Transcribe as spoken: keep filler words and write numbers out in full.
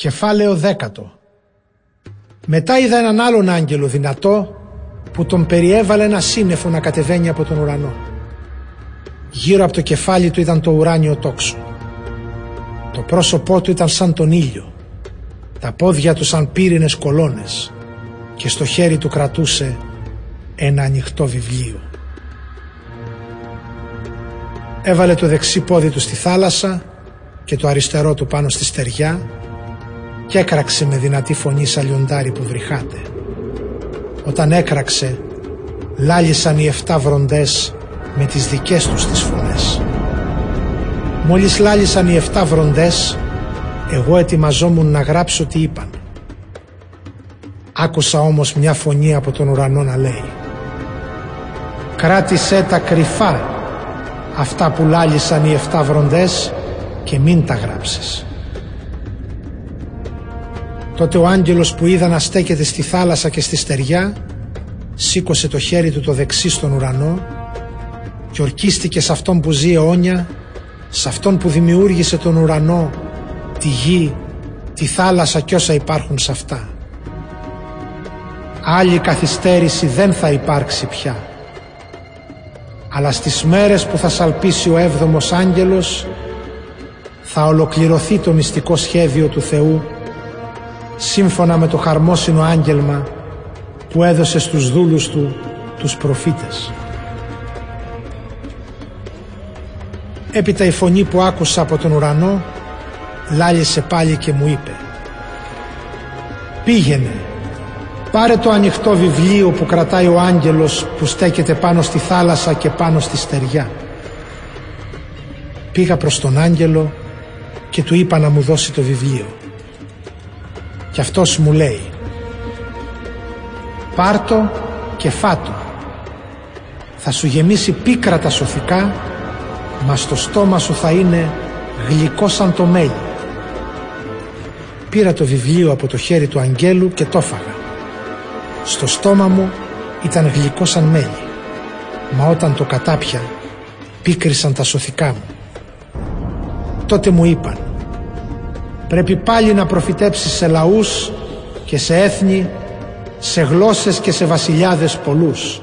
Κεφάλαιο δέκατο. Μετά είδα έναν άλλον άγγελο δυνατό που τον περιέβαλε ένα σύννεφο να κατεβαίνει από τον ουρανό. Γύρω από το κεφάλι του ήταν το ουράνιο τόξο. Το πρόσωπό του ήταν σαν τον ήλιο, τα πόδια του σαν πύρινες κολόνες και στο χέρι του κρατούσε ένα ανοιχτό βιβλίο. Έβαλε το δεξί πόδι του στη θάλασσα και το αριστερό του πάνω στη στεριά και έκραξε με δυνατή φωνή σαν λιοντάρι που βρυχάται. Όταν έκραξε, λάλησαν οι εφτά βροντές με τις δικές τους τις φωνές. Μόλις λάλησαν οι εφτά βροντές, εγώ ετοιμαζόμουν να γράψω τι είπαν. Άκουσα όμως μια φωνή από τον ουρανό να λέει: «Κράτησέ τα κρυφά, αυτά που λάλησαν οι εφτά βροντές, και μην τα γράψεις». Τότε ο άγγελος που είδα να στέκεται στη θάλασσα και στη στεριά σήκωσε το χέρι του το δεξί στον ουρανό και ορκίστηκε σε αυτόν που ζει αιώνια, σε αυτόν που δημιούργησε τον ουρανό, τη γη, τη θάλασσα κι όσα υπάρχουν σε αυτά. Άλλη καθυστέρηση δεν θα υπάρξει πια. Αλλά στις μέρες που θα σαλπίσει ο έβδομος άγγελος θα ολοκληρωθεί το μυστικό σχέδιο του Θεού σύμφωνα με το χαρμόσυνο άγγελμα που έδωσε στους δούλους του, τους προφήτες. Έπειτα η φωνή που άκουσα από τον ουρανό λάλησε πάλι και μου είπε: «Πήγαινε, πάρε το ανοιχτό βιβλίο που κρατάει ο άγγελος που στέκεται πάνω στη θάλασσα και πάνω στη στεριά». Πήγα προς τον άγγελο και του είπα να μου δώσει το βιβλίο. Κι αυτός μου λέει: «Πάρτο και φάτο. Θα σου γεμίσει πίκρα τα σωθικά, μα στο στόμα σου θα είναι γλυκό σαν το μέλι». Πήρα το βιβλίο από το χέρι του αγγέλου και το φάγα. Στο στόμα μου ήταν γλυκό σαν μέλι, μα όταν το κατάπια πίκρισαν τα σωθικά μου. Τότε μου είπαν: «Πρέπει πάλι να προφητέψεις σε λαούς και σε έθνη, σε γλώσσες και σε βασιλιάδες πολλούς.